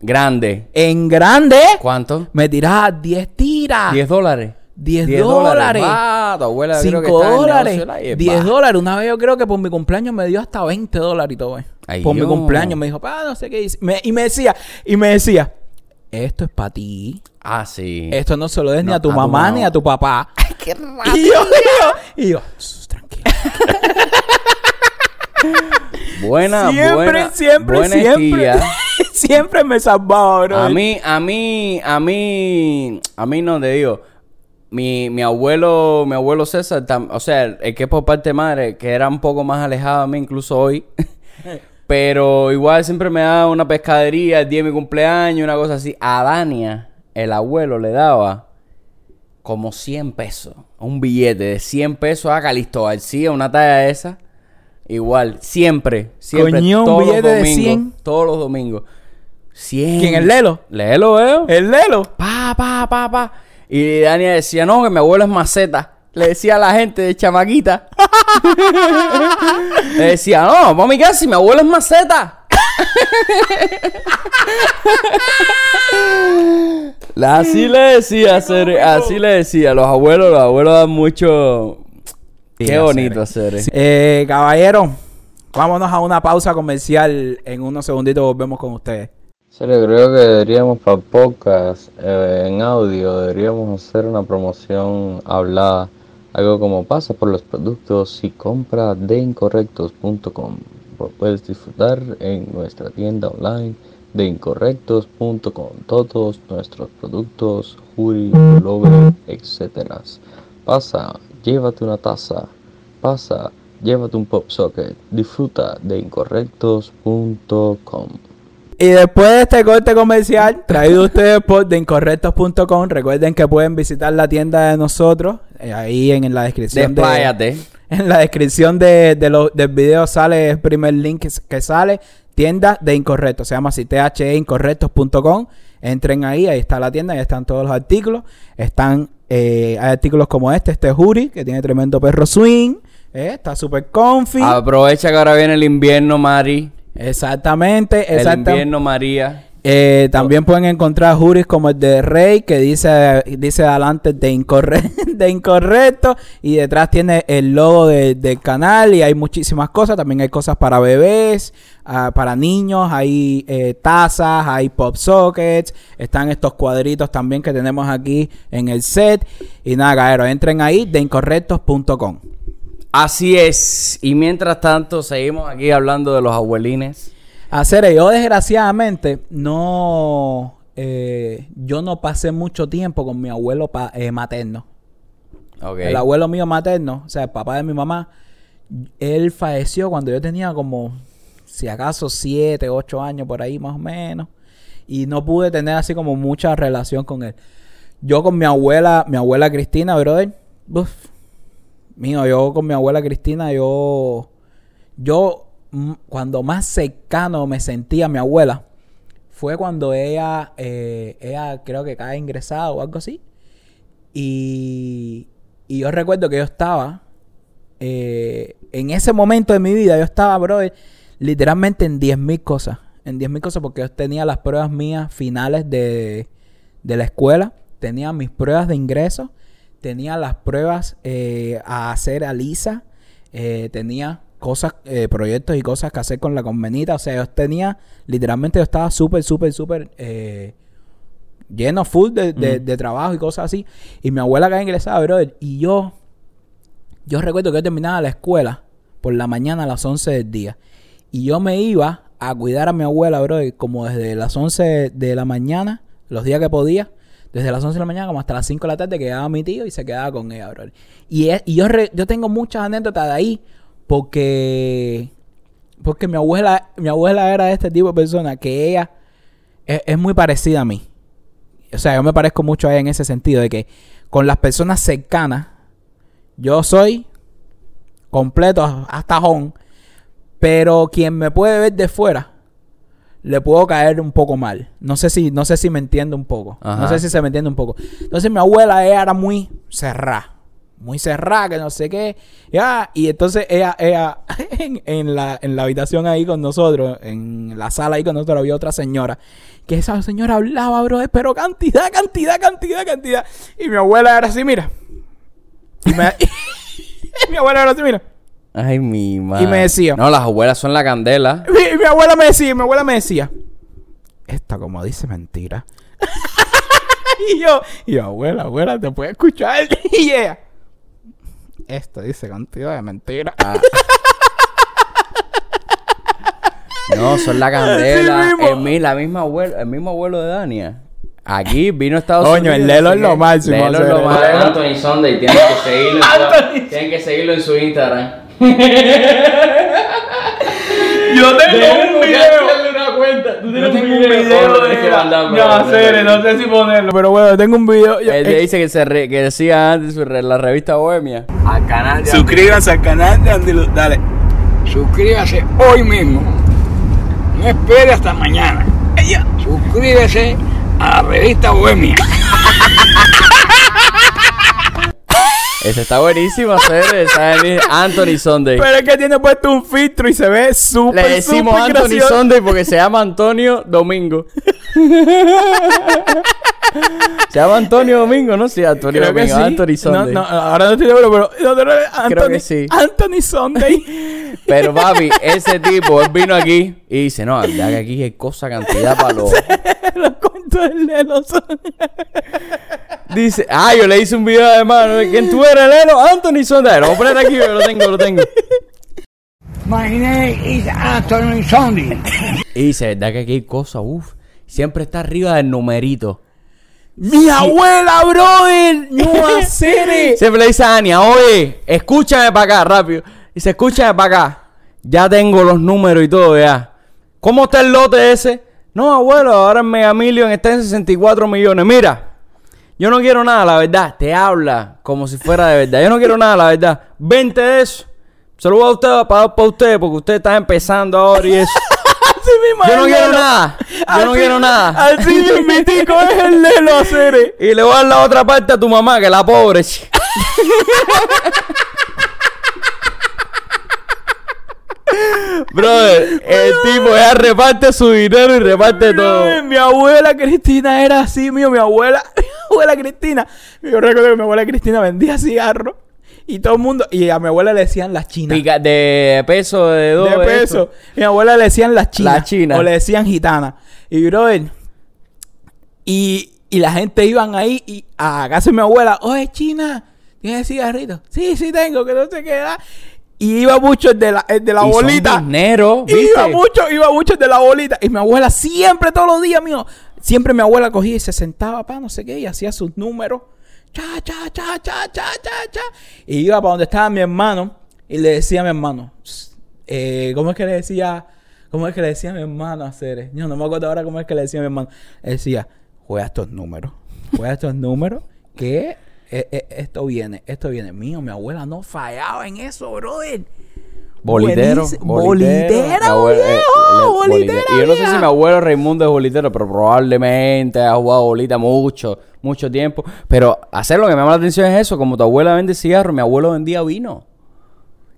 Grande. En grande... ¿Cuánto? Me tiraba diez tiras. ¿diez dólares? diez dólares. Ah, tu abuela creo que está en el negocio de la diez dólares. Una vez yo creo que por mi cumpleaños me dio hasta veinte dólares y todo. Ay, por yo. Mi cumpleaños me dijo... Pa, no sé qué hice. Me, y me decía... Y me decía... Esto es para ti. Ah, sí. Esto no se lo des no, ni a tu a mamá tu ni a tu papá. Ay, qué raro. Y yo... Y yo... Y yo tranquilo. Buena, siempre, buena, siempre, buena siempre, siempre me salvaba, bro. A mí, a mí, a mí, a mí no te digo. Mi, mi abuelo, mi abuelo César, tam, o sea, el que es por parte de madre, que era un poco más alejado de mí, incluso hoy. Pero igual siempre me daba una pescadería el día de mi cumpleaños, una cosa así. A Dania, el abuelo, le daba como cien pesos. Un billete de cien pesos a Calixto García, una talla de esa. Igual, siempre, siempre, coño, todos los domingos, de cien. Todos los domingos. cien. ¿Quién? ¿El Lelo? Lelo, veo. ¿El Lelo? Pa, pa, pa, pa. Y Dania decía, no, que mi abuelo es maceta. Le decía a la gente de chamaquita. Le decía, no, mami, ¿qué? Si mi abuelo es maceta. Así le decía, ser, así le decía. Los abuelos, los abuelos dan mucho... Qué sí, bonito hacer. Eh, caballero, vámonos a una pausa comercial. En unos segunditos volvemos con ustedes. Serio, creo que deberíamos para podcast eh, en audio, deberíamos hacer una promoción hablada algo como pasa por los productos y compra de incorrectos punto com. Puedes disfrutar en nuestra tienda online de incorrectos punto com todos nuestros productos, hoodie, pullover, etcétera. Pasa, llévate una taza. Pasa, llévate un pop socket. Disfruta de incorrectos punto com. Y después de este corte comercial, traído ustedes por the incorrectos punto com. Recuerden que pueden visitar la tienda de nosotros. Eh, ahí en, en la descripción. Despláyate. De, en la descripción de, de lo, del video sale el primer link que, que sale. Tienda de Incorrectos. Se llama así, the incorrectos punto com. Entren ahí, ahí está la tienda, ahí están todos los artículos. Están eh, hay artículos como este, este hoodie, que tiene tremendo perro swing. Eh, está súper comfy. Aprovecha que ahora viene el invierno, Mari. Exactamente, exactamente. El invierno, María. Eh, también pueden encontrar juris como el de Rey, que dice dice adelante de, incorre- de incorrecto, y detrás tiene el logo de, del canal, y hay muchísimas cosas. También hay cosas para bebés, uh, para niños, hay eh, tazas, hay pop sockets, están estos cuadritos también que tenemos aquí en el set. Y nada, cabrón, entren ahí, the incorrectos punto com. Así es, y mientras tanto seguimos aquí hablando de los abuelines. Hacer, yo desgraciadamente no, eh, yo no pasé mucho tiempo con mi abuelo pa- eh, materno. Okay. El abuelo mío materno, o sea, el papá de mi mamá, él falleció cuando yo tenía como, si acaso, siete, ocho años por ahí más o menos, y no pude tener así como mucha relación con él. Yo con mi abuela, mi abuela Cristina, brother, uff. Mío, yo con mi abuela Cristina, yo... Yo, m- cuando más cercano me sentía a mi abuela, fue cuando ella, eh, ella creo que cae ingresada o algo así. Y, y yo recuerdo que yo estaba... Eh, en ese momento de mi vida, yo estaba, bro, literalmente en diez mil cosas. En diez mil cosas porque yo tenía las pruebas mías finales de, de la escuela. Tenía mis pruebas de ingreso. Tenía las pruebas eh, a hacer a Lisa. Eh, tenía cosas, eh, proyectos y cosas que hacer con la convenita. O sea, yo tenía... Literalmente yo estaba súper, súper, súper... Eh, lleno, full de, de, mm. de trabajo y cosas así. Y mi abuela acá ingresaba, brother. Y yo... Yo recuerdo que yo terminaba la escuela por la mañana a las once del día. Y yo me iba a cuidar a mi abuela, brother. Como desde las once de la mañana, los días que podía... Desde las once de la mañana como hasta las cinco de la tarde quedaba mi tío y se quedaba con ella, bro. Y, es, y yo, re, yo tengo muchas anécdotas de ahí porque, porque mi abuela mi abuela era de este tipo de persona que ella es, es muy parecida a mí. O sea, yo me parezco mucho a ella en ese sentido de que con las personas cercanas yo soy completo hasta jón, pero quien me puede ver de fuera... le puedo caer un poco mal. No sé si, no sé si me entiende un poco. Ajá. No sé si se me entiende un poco. Entonces mi abuela, ella era muy cerrada. Muy cerrada, que no sé qué. Y, ah, y entonces ella, ella en, en, la, en la habitación ahí con nosotros, en la sala ahí con nosotros, había otra señora. Que esa señora hablaba, bro, pero cantidad, cantidad, cantidad, cantidad. Y mi abuela era así, mira. Y, me, y mi abuela era así, mira. Ay, mi madre. Y me decía... No, las abuelas son la candela. Mi, mi abuela me decía... Mi abuela me decía... Esta, como dice, mentira. y yo... Y yo, abuela, abuela, te puedo escuchar. y ella... Esta dice cantidad de mentira. Ah. no, son la candela. Sí, el, mi, la misma abuela, el mismo abuelo de Dania. Aquí vino Estados Unidos. Coño, el Lelo es lo máximo. Lelo es lo máximo. Anthony Sunday. Tienen que seguirlo, su, tienen que seguirlo en su Instagram. Yo tengo un video. Una cuenta. Tú tienes un video de hacer, no sé si ponerlo, pero bueno, tengo un video. Él te dice que se re, que decía antes la revista Bohemia. Al canal de suscríbase al canal de Andilu. Dale. Suscríbase hoy mismo. No espere hasta mañana. Suscríbase a la revista Bohemia. Esa está buenísima, hacer Anthony Sunday. Pero es que tiene puesto un filtro y se ve súper, le decimos super Anthony gracioso. Sunday porque se llama Antonio Domingo. Se llama Antonio Domingo, ¿no? Sí, Antonio Creo Domingo, sí. Anthony Sunday. No, no, ahora no estoy seguro, pero... Anthony, Creo que sí. Anthony Sunday. Pero papi, ese tipo, él vino aquí y dice, no, ya que aquí hay cosa cantidad para los... los cuentos del Lelo son... Dice, ah, yo le hice un video además, ¿no? ¿Quién tú eres, Lelo? Anthony Sunday. Lo voy a poner aquí, yo lo tengo, lo tengo. My name is Anthony Sunday. Y dice, ¿verdad que aquí hay cosas? Uf, siempre está arriba del numerito. ¡Mi sí. abuela, brother! ¡No hacer! Siempre le dice a Ania, oye, escúchame para acá, rápido. Dice, escúchame para acá. Ya tengo los números y todo, ya. ¿Cómo está el lote ese? No, abuelo, ahora el Mega Million está en sesenta y cuatro millones. Mira, yo no quiero nada, la verdad. Te habla como si fuera de verdad. Yo no quiero nada, la verdad. Vente de eso. Saludos a ustedes, para, para ustedes, porque ustedes están empezando ahora y eso. Sí, mi yo no quiero nada. Yo así, no quiero nada. Así mi tico es el de los haceres. Y le voy a dar la otra parte a tu mamá, que la pobre. Brother, el tipo ya reparte su dinero y reparte Bro, todo. Mi abuela Cristina era así, mío. Mi abuela, mi abuela Cristina. Yo recuerdo que mi abuela Cristina vendía cigarros. Y todo el mundo... Y a mi abuela le decían las chinas. Pica, de peso, de dos... De peso. Esto. Mi abuela le decían las chinas. Las chinas. O le decían gitanas. Y, brother... Y, y la gente iban ahí y a casa de mi abuela... Oye, china, ¿tienes cigarrito? Sí, sí tengo, que no sé qué da. Y iba mucho el de la, el de la y bolita. Son dinero, ¿viste? Y iba mucho, iba mucho el de la bolita. Y mi abuela siempre, todos los días, mío... Siempre mi abuela cogía y se sentaba, pa, no sé qué. Y hacía sus números... Cha, cha, cha, cha, cha, cha, cha. Y iba para donde estaba mi hermano y le decía a mi hermano, eh, ¿cómo es que le decía? ¿Cómo es que le decía a mi hermano a hacer? Yo no me acuerdo ahora cómo es que le decía a mi hermano. Le decía, juega estos números, juega estos números, que eh, eh, esto viene, esto viene. Mío, mi abuela no fallaba en eso, brother. Bolitero, Buenice, bolitero, bolitero, abuelo, viejo, eh, le, bolitero, bolitero. Y yo no sé si mi abuelo Raimundo es bolitero, pero probablemente ha jugado bolita mucho, mucho tiempo. Pero hacer lo que me llama la atención es eso. Como tu abuela vende cigarros, mi abuelo vendía vino.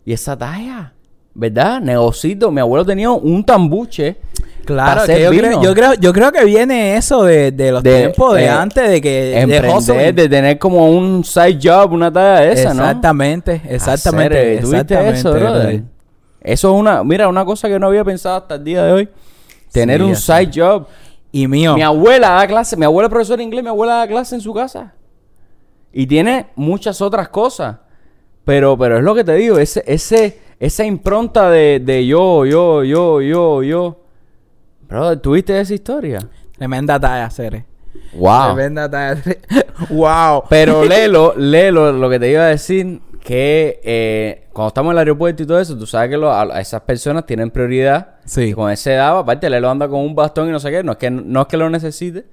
Y esa talla, ¿verdad? Negocito. Mi abuelo tenía un tambuche. Claro, que yo, creo, yo creo yo creo que viene eso de, de los de, tiempos de eh, antes de que... Emprender, de, de tener como un side job, una talla de esa, exactamente, ¿no? Exactamente, exactamente. Exactamente eso, brother. Eso es una... Mira, una cosa que no había pensado hasta el día de hoy. Tener sí, un side sí. job. Y mío... Mi abuela da clase... Mi abuela es profesora de inglés. Mi abuela da clase en su casa. Y tiene muchas otras cosas. Pero pero es lo que te digo. Ese ese esa impronta de, de yo, yo, yo, yo, yo. Bro, ¿tuviste esa historia? Tremenda talla, Cere. Wow. Tremenda talla, Cere. Wow. Pero Lelo, Lelo, lo que te iba a decir... Que eh, cuando estamos en el aeropuerto y todo eso, tú sabes que lo, a, a esas personas tienen prioridad. Sí. Con ese edad, aparte, Lelo anda con un bastón y no sé qué. No es que, no es que lo necesite.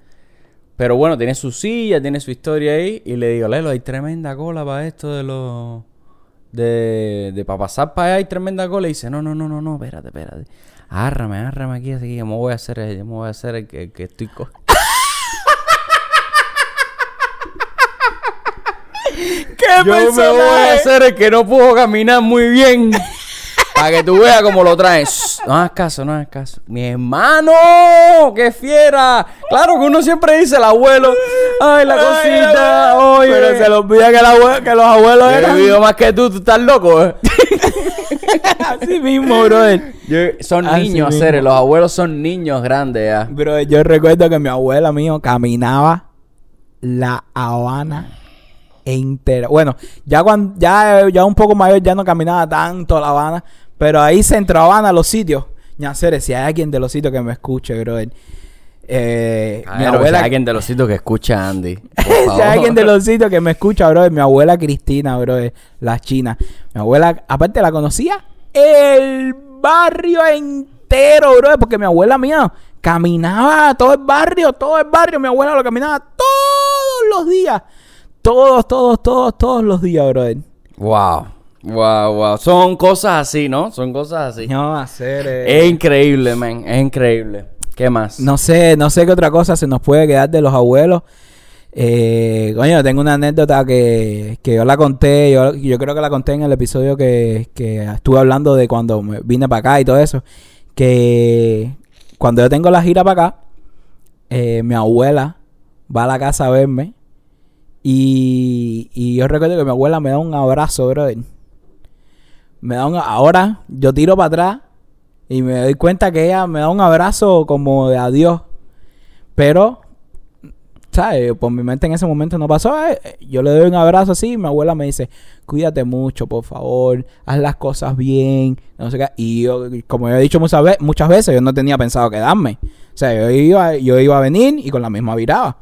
Pero bueno, tiene su silla, tiene su historia ahí. Y le digo, Lelo, hay tremenda cola para esto de los... De, de para pasar para allá hay tremenda cola. Y dice, no, no, no, no, no, espérate, espérate. Agárrame, agárrame aquí, así que yo me voy a hacer el, yo me voy a hacer el que, el que estoy co... ¿Qué yo personaje? Me voy a hacer el que no puedo caminar muy bien. Para que tú veas cómo lo traes. No hagas caso, no hagas caso. ¡Mi hermano! ¡Qué fiera! Claro que uno siempre dice el abuelo. ¡Ay, la cosita! Ay, oye. Pero se le olvida que, el abuelo, que los abuelos yo eran... Yo he vivido más que tú. Tú estás loco, ¿eh? Así mismo, brother. Yo, son Así niños, hacer. Los abuelos son niños grandes, ya. Bro, yo recuerdo que mi abuela mío caminaba la Habana entera. Bueno, ya cuando ya, ya un poco mayor ya no caminaba tanto La Habana, pero ahí Centro Habana, los sitios. Ñaceres, si hay alguien de los sitios que me escuche, brother. Eh, ver, mi abuela, si hay alguien de los sitios que escucha, Andy. Si hay alguien de los sitios que me escucha, brother. Mi abuela Cristina, brother. La china. Mi abuela, aparte la conocía el barrio entero, brother. Porque mi abuela mía caminaba todo el barrio, todo el barrio. Mi abuela lo caminaba todos los días. Todos, todos, todos, todos los días, brother. Wow. Wow, wow. Son cosas así, ¿no? Son cosas así. No, hacer... Eh. Es increíble, man. Es increíble. ¿Qué más? No sé, no sé qué otra cosa se nos puede quedar de los abuelos. Eh, coño, tengo una anécdota que, que yo la conté. Yo, yo creo que la conté en el episodio que, que estuve hablando de cuando vine para acá y todo eso. Que cuando yo tengo la gira para acá, eh, mi abuela va a la casa a verme. Y, y yo recuerdo que mi abuela me da un abrazo, brother. me da un... Ahora yo tiro para atrás y me doy cuenta que ella me da un abrazo como de adiós. Pero, ¿sabes? Por mi mente en ese momento no pasó. Eh. Yo le doy un abrazo así y mi abuela me dice, cuídate mucho, por favor, haz las cosas bien, no sé qué. Y yo, como yo he dicho muchas veces, muchas veces yo no tenía pensado quedarme. O sea, yo iba, yo iba a venir y con la misma virada.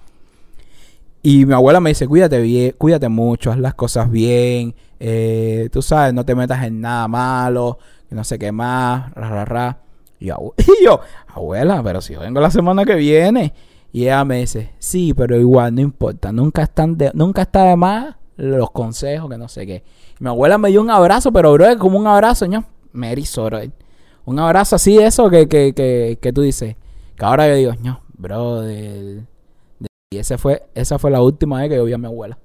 Y mi abuela me dice, cuídate bien, cuídate mucho, haz las cosas bien, eh, tú sabes, no te metas en nada malo, no sé qué más, ra, ra, ra. Y yo, y yo, abuela, pero si yo vengo la semana que viene. Y ella me dice, sí, pero igual, no importa, nunca están de, nunca está de más los consejos, que no sé qué. Y mi abuela me dio un abrazo, pero bro, es como un abrazo, ¿no? Me erizó, bro. Un abrazo así de eso que, que, que, que tú dices. Que ahora yo digo, no, bro, del... Y esa fue, esa fue la última vez que yo vi a mi abuela.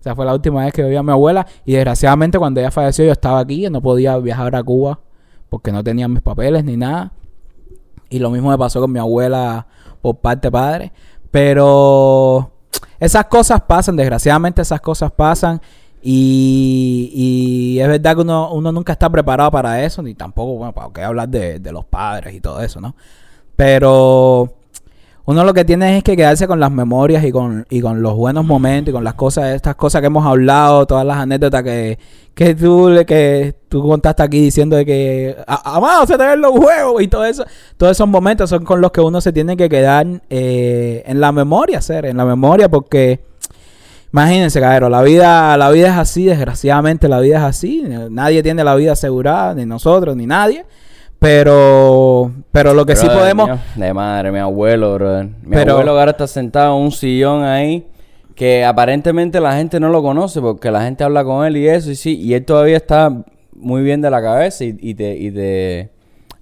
Esa fue la última vez que yo vi a mi abuela. Y desgraciadamente cuando ella falleció yo estaba aquí. Yo no podía viajar a Cuba porque no tenía mis papeles ni nada. Y lo mismo me pasó con mi abuela por parte de padre. Pero esas cosas pasan, desgraciadamente esas cosas pasan. Y, y es verdad que uno, uno nunca está preparado para eso. Ni tampoco, bueno, para qué hablar de, de los padres y todo eso, ¿no? Pero... uno lo que tiene es que quedarse con las memorias y con, y con los buenos momentos y con las cosas, estas cosas que hemos hablado, todas las anécdotas que, que tú que tú contaste aquí diciendo de que amado se te ven los huevos y todo eso, todos esos momentos son con los que uno se tiene que quedar eh, en la memoria, ser, en la memoria, porque imagínense, cabrón, la vida, la vida es así, desgraciadamente la vida es así, nadie tiene la vida asegurada, ni nosotros, ni nadie. Pero, pero lo que brother, sí podemos... Mío, de madre, mi abuelo, brother. Mi pero... abuelo ahora está sentado en un sillón ahí que aparentemente la gente no lo conoce porque la gente habla con él y eso, y sí, y él todavía está muy bien de la cabeza y, y, te, y, te,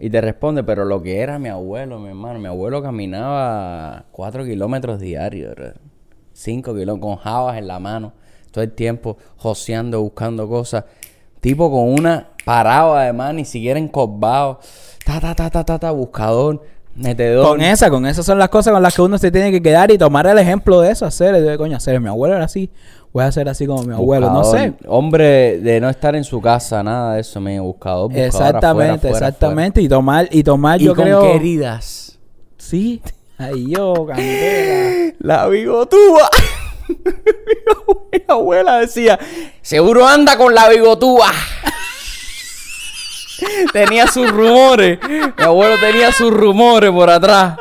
y te responde, pero lo que era mi abuelo, mi hermano, mi abuelo caminaba cuatro kilómetros diarios, brother. Cinco kilómetros, con jabas en la mano, todo el tiempo joseando, buscando cosas. Tipo con una... parado además, ni siquiera encorvado, ta ta ta ta ta ta, buscador, metedor. Con esa, con esas son las cosas con las que uno se tiene que quedar y tomar el ejemplo de eso, hacer, de coño, hacer, mi abuelo era así, voy a hacer así como mi abuelo, buscador, no sé. Hombre de no estar en su casa, nada de eso, me buscador, buscador. Exactamente, afuera, exactamente, afuera. y tomar, y tomar, y yo con creo. Con queridas. Sí, ay yo, candela. La bigotúa. Mi abuela decía, seguro anda con la bigotúa. Tenía sus rumores. Mi abuelo tenía sus rumores por atrás.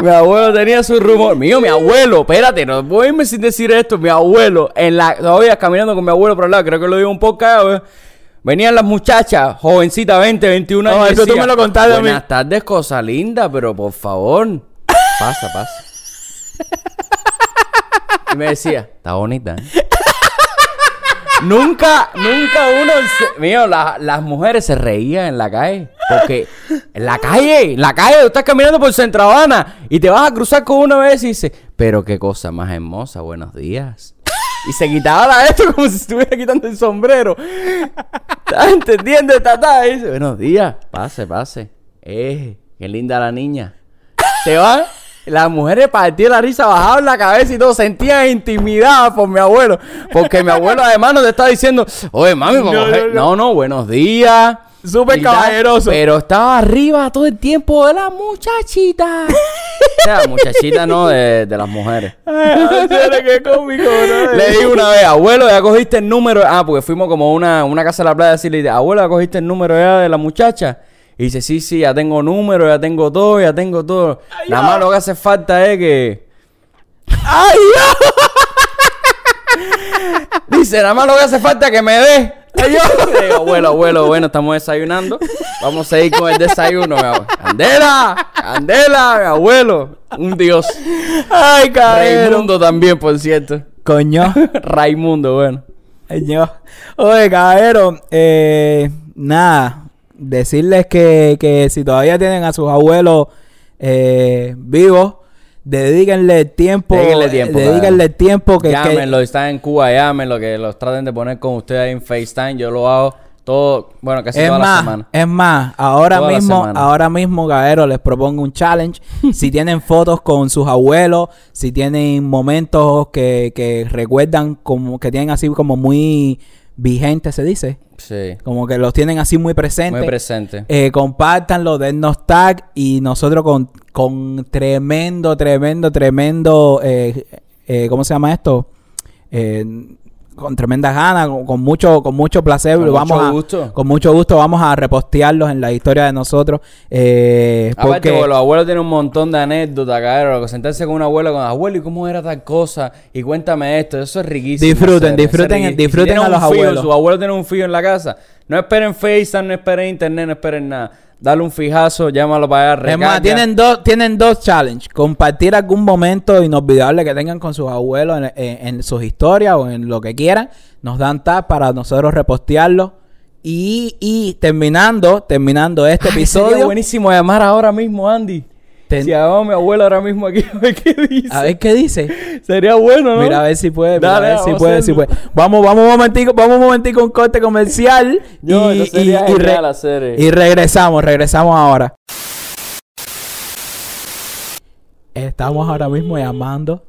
Mi abuelo tenía sus rumores. Mío, mi abuelo, espérate, no voy a irme sin decir esto. Mi abuelo, en la todavía caminando con mi abuelo por el lado, creo que lo digo un poco. Venían las muchachas, jovencitas, veinte, veintiún años. No, eso tú me lo contaste a mí. Buenas tardes, cosa linda, pero por favor, pasa, pasa. Y me decía, está bonita, ¿eh? Nunca, nunca uno... Se... Mío, la, las mujeres se reían en la calle. Porque en la calle, en la calle, tú estás caminando por Centro Habana y te vas a cruzar con una vez y dices, pero qué cosa más hermosa, buenos días. Y se quitaba la esto como si estuviera quitando el sombrero. ¿Estás entendiendo, tatá? Y dice, buenos días, pase, pase. Eh, qué linda la niña. Te vas... Las mujeres partían la risa, bajaban la cabeza y todo, sentían intimidad por mi abuelo. Porque mi abuelo además nos estaba diciendo, oye mami, no, no, no. no, no, buenos días. Súper caballeroso. Pero estaba arriba todo el tiempo de las muchachitas. O sea, muchachitas no, de, de las mujeres. Ay, qué cómico, ¿no? Le dije una vez, abuelo, ya cogiste el número. Ah, porque fuimos como a una, una casa de la playa a decirle, abuelo, ya cogiste el número ya de la muchacha. Y dice, sí, sí, ya tengo número, ya tengo todo, ya tengo todo. Ay, nada más lo que hace falta es que... ¡Ay, yo! Dice, nada más lo que hace falta es que me dé. Ay, yo. Digo, abuelo, abuelo, bueno, estamos desayunando. Vamos a ir con el desayuno, mi abuelo. ¡Candela! ¡Candela, mi abuelo! Un dios. ¡Ay, cabrón! Raimundo también, por cierto. Coño. Raimundo, bueno. Coño. Oye, cabrón, eh... nada... decirles que, que si todavía tienen a sus abuelos eh, vivos, dedíquenle tiempo. Dedíquenle tiempo. Eh, dedíquenle tiempo que, llámenlo, que... están en Cuba, llámenlo, que los traten de poner con ustedes ahí en FaceTime. Yo lo hago Todo, bueno, casi es toda más, la semana. Es más, ahora toda mismo, ahora mismo, Gaero, les propongo un challenge. Si tienen fotos con sus abuelos, si tienen momentos que, que recuerdan, como que tienen así como muy vigente, se dice. Sí. Como que los tienen así muy presentes. Muy presentes. Eh, compártanlo, dennos tag y nosotros con, con tremendo, tremendo, tremendo... Eh, eh, ¿Cómo se llama esto? Eh, con tremendas ganas, con, con mucho con mucho placer. Con vamos mucho a, gusto. Con mucho gusto vamos a repostearlos en la historia de nosotros. Eh, Aparte, porque... los abuelos tienen un montón de anécdotas, cabrón. Sentarse con un abuelo, con abuelo, ¿y cómo era tal cosa? Y cuéntame esto. Eso es riquísimo. Disfruten, hacer, disfruten, hacer disfruten si a los abuelos. Fijo, su abuelo tiene un fijo en la casa. No esperen FaceTime, no esperen internet, no esperen nada. Dale un fijazo, llámalo para allá. Es más, tienen dos, tienen dos challenges. Compartir algún momento inolvidable que tengan con sus abuelos en, en, en sus historias o en lo que quieran. Nos dan tag para nosotros repostearlo. Y, y terminando, terminando este Ay, episodio. Sería buenísimo llamar ahora mismo, Andy. Ten... Si hago a mi abuelo ahora mismo aquí, a ver qué dice. A ver qué dice. Sería bueno, ¿no? Mira, a ver si puede. Dale, a ver si puede, si puede. Vamos, vamos un momentico, vamos un momentico un corte comercial. Yo, y, sería y, y, re- la serie. y regresamos, regresamos ahora. Estamos ahora mismo llamando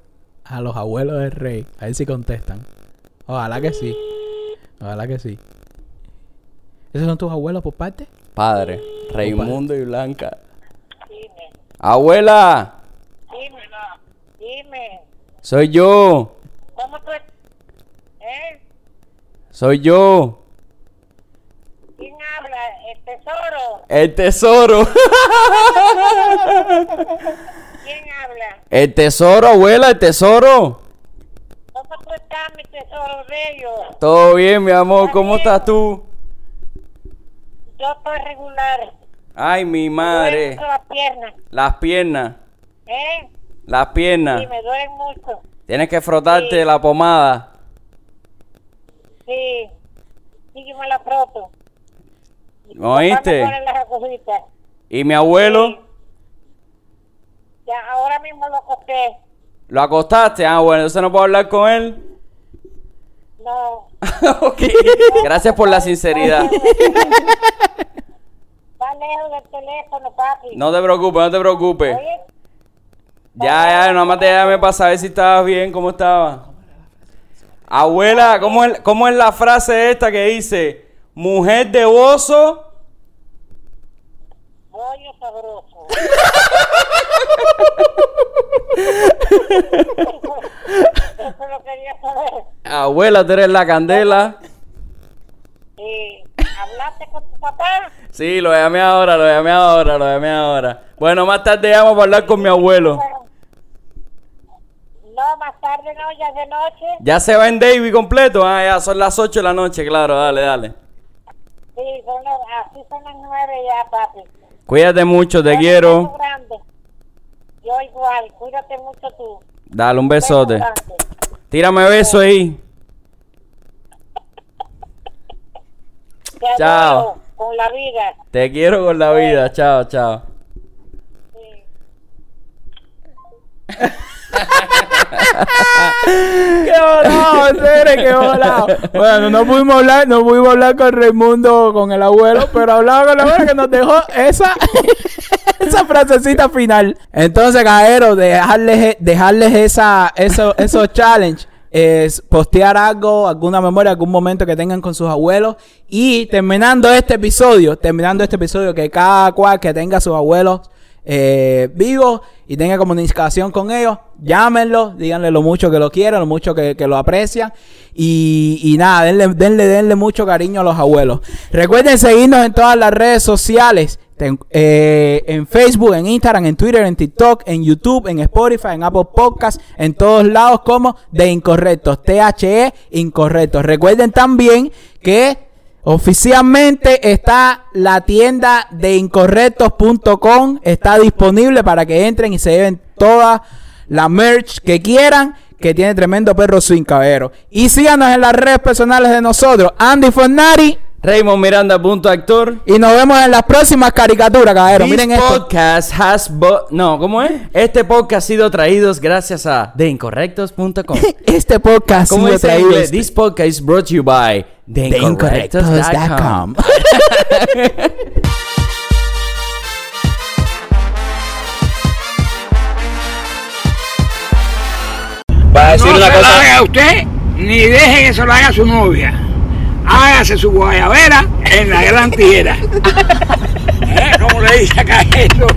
a los abuelos del rey. A ver si contestan. Ojalá que sí. Ojalá que sí. ¿Esos son tus abuelos por parte? Padre, Raimundo y Blanca. Abuela. Dime, dime. Soy yo. ¿Cómo tú estás? ¿Eh? Soy yo. ¿Quién habla? El tesoro. El tesoro. ¿Quién habla? El tesoro, abuela, el tesoro. ¿Cómo tú estás, mi tesoro bello? Todo bien, mi amor. ¿Cómo estás tú? Yo estoy regular. Ay, mi madre. Las piernas. Las piernas. ¿Eh? Las piernas. Sí, me duelen mucho. Tienes que frotarte sí. la pomada. Sí. Sí, yo me la froto. ¿Oíste? ¿Y mi abuelo? Sí. Ya, ahora mismo lo acosté. ¿Lo acostaste? Ah, bueno, entonces no puedo hablar con él. No. Ok. Gracias por la sinceridad. Está lejos del teléfono, papi. No te preocupes, no te preocupes. ¿Oye? Ya, ya, nomás te llamé para saber si estabas bien, cómo estabas. Abuela, ¿cómo es, cómo es la frase esta que dice? Mujer de oso. Bollo sabroso. Eso lo quería saber. Abuela, tú eres la candela. Sí. ¿Hablaste con tu papá? Sí, lo llamé ahora, lo llamé ahora, lo llamé ahora. Bueno, más tarde llamo para hablar con mi abuelo. No, más tarde no, ya es de noche. ¿Ya se va en Davy completo? Ah, ya son las ocho de la noche, claro, dale, dale. Sí, son las, así son las nueve ya, papi. Cuídate mucho, te Yo quiero. Yo igual, cuídate mucho tú. Dale, un besote. Beso, tírame beso ahí. Te chao. Con la vida. Te quiero con la vida. Chao, chao. Sí. ¡Qué volado, Cere! ¡Qué volado! Bueno, no pudimos hablar, no pudimos hablar con Raimundo, con el abuelo, pero hablaba con el abuelo que nos dejó esa, esa frasecita final. Entonces, Gaero, dejarles, dejarles esa, eso, esos challenge. Es postear algo, alguna memoria, algún momento que tengan con sus abuelos. Y terminando este episodio, terminando este episodio, que cada cual que tenga a sus abuelos eh, vivos y tenga comunicación con ellos, llámenlos, díganle lo mucho que lo quieren, lo mucho que, que lo aprecian. Y, y nada, denle, denle, denle mucho cariño a los abuelos. Recuerden seguirnos en todas las redes sociales. En, eh, en Facebook, en Instagram, en Twitter, en TikTok, en YouTube, en Spotify, en Apple Podcasts, en todos lados como The Incorrectos, T H E Incorrectos. Recuerden también que oficialmente está la tienda de incorrectos punto com, está disponible para que entren y se lleven toda la merch que quieran, que tiene tremendo perro sin cabero. Y síganos en las redes personales de nosotros, Andy Fornari. Raymond Miranda, punto actor. Y nos vemos en las próximas caricaturas, cabrón. Miren esto. This podcast has bo- No, ¿cómo es? Este podcast ha sido traído gracias a the incorrectos punto com. Este podcast ha sido traído. This podcast is brought to you by the incorrectos punto com. Va a decir no una se cosa. No lo haga usted, ni deje que se lo haga a su novia. Hágase su guayabera en la gran tijera. ¿Eh? ¿Cómo le dice acá eso?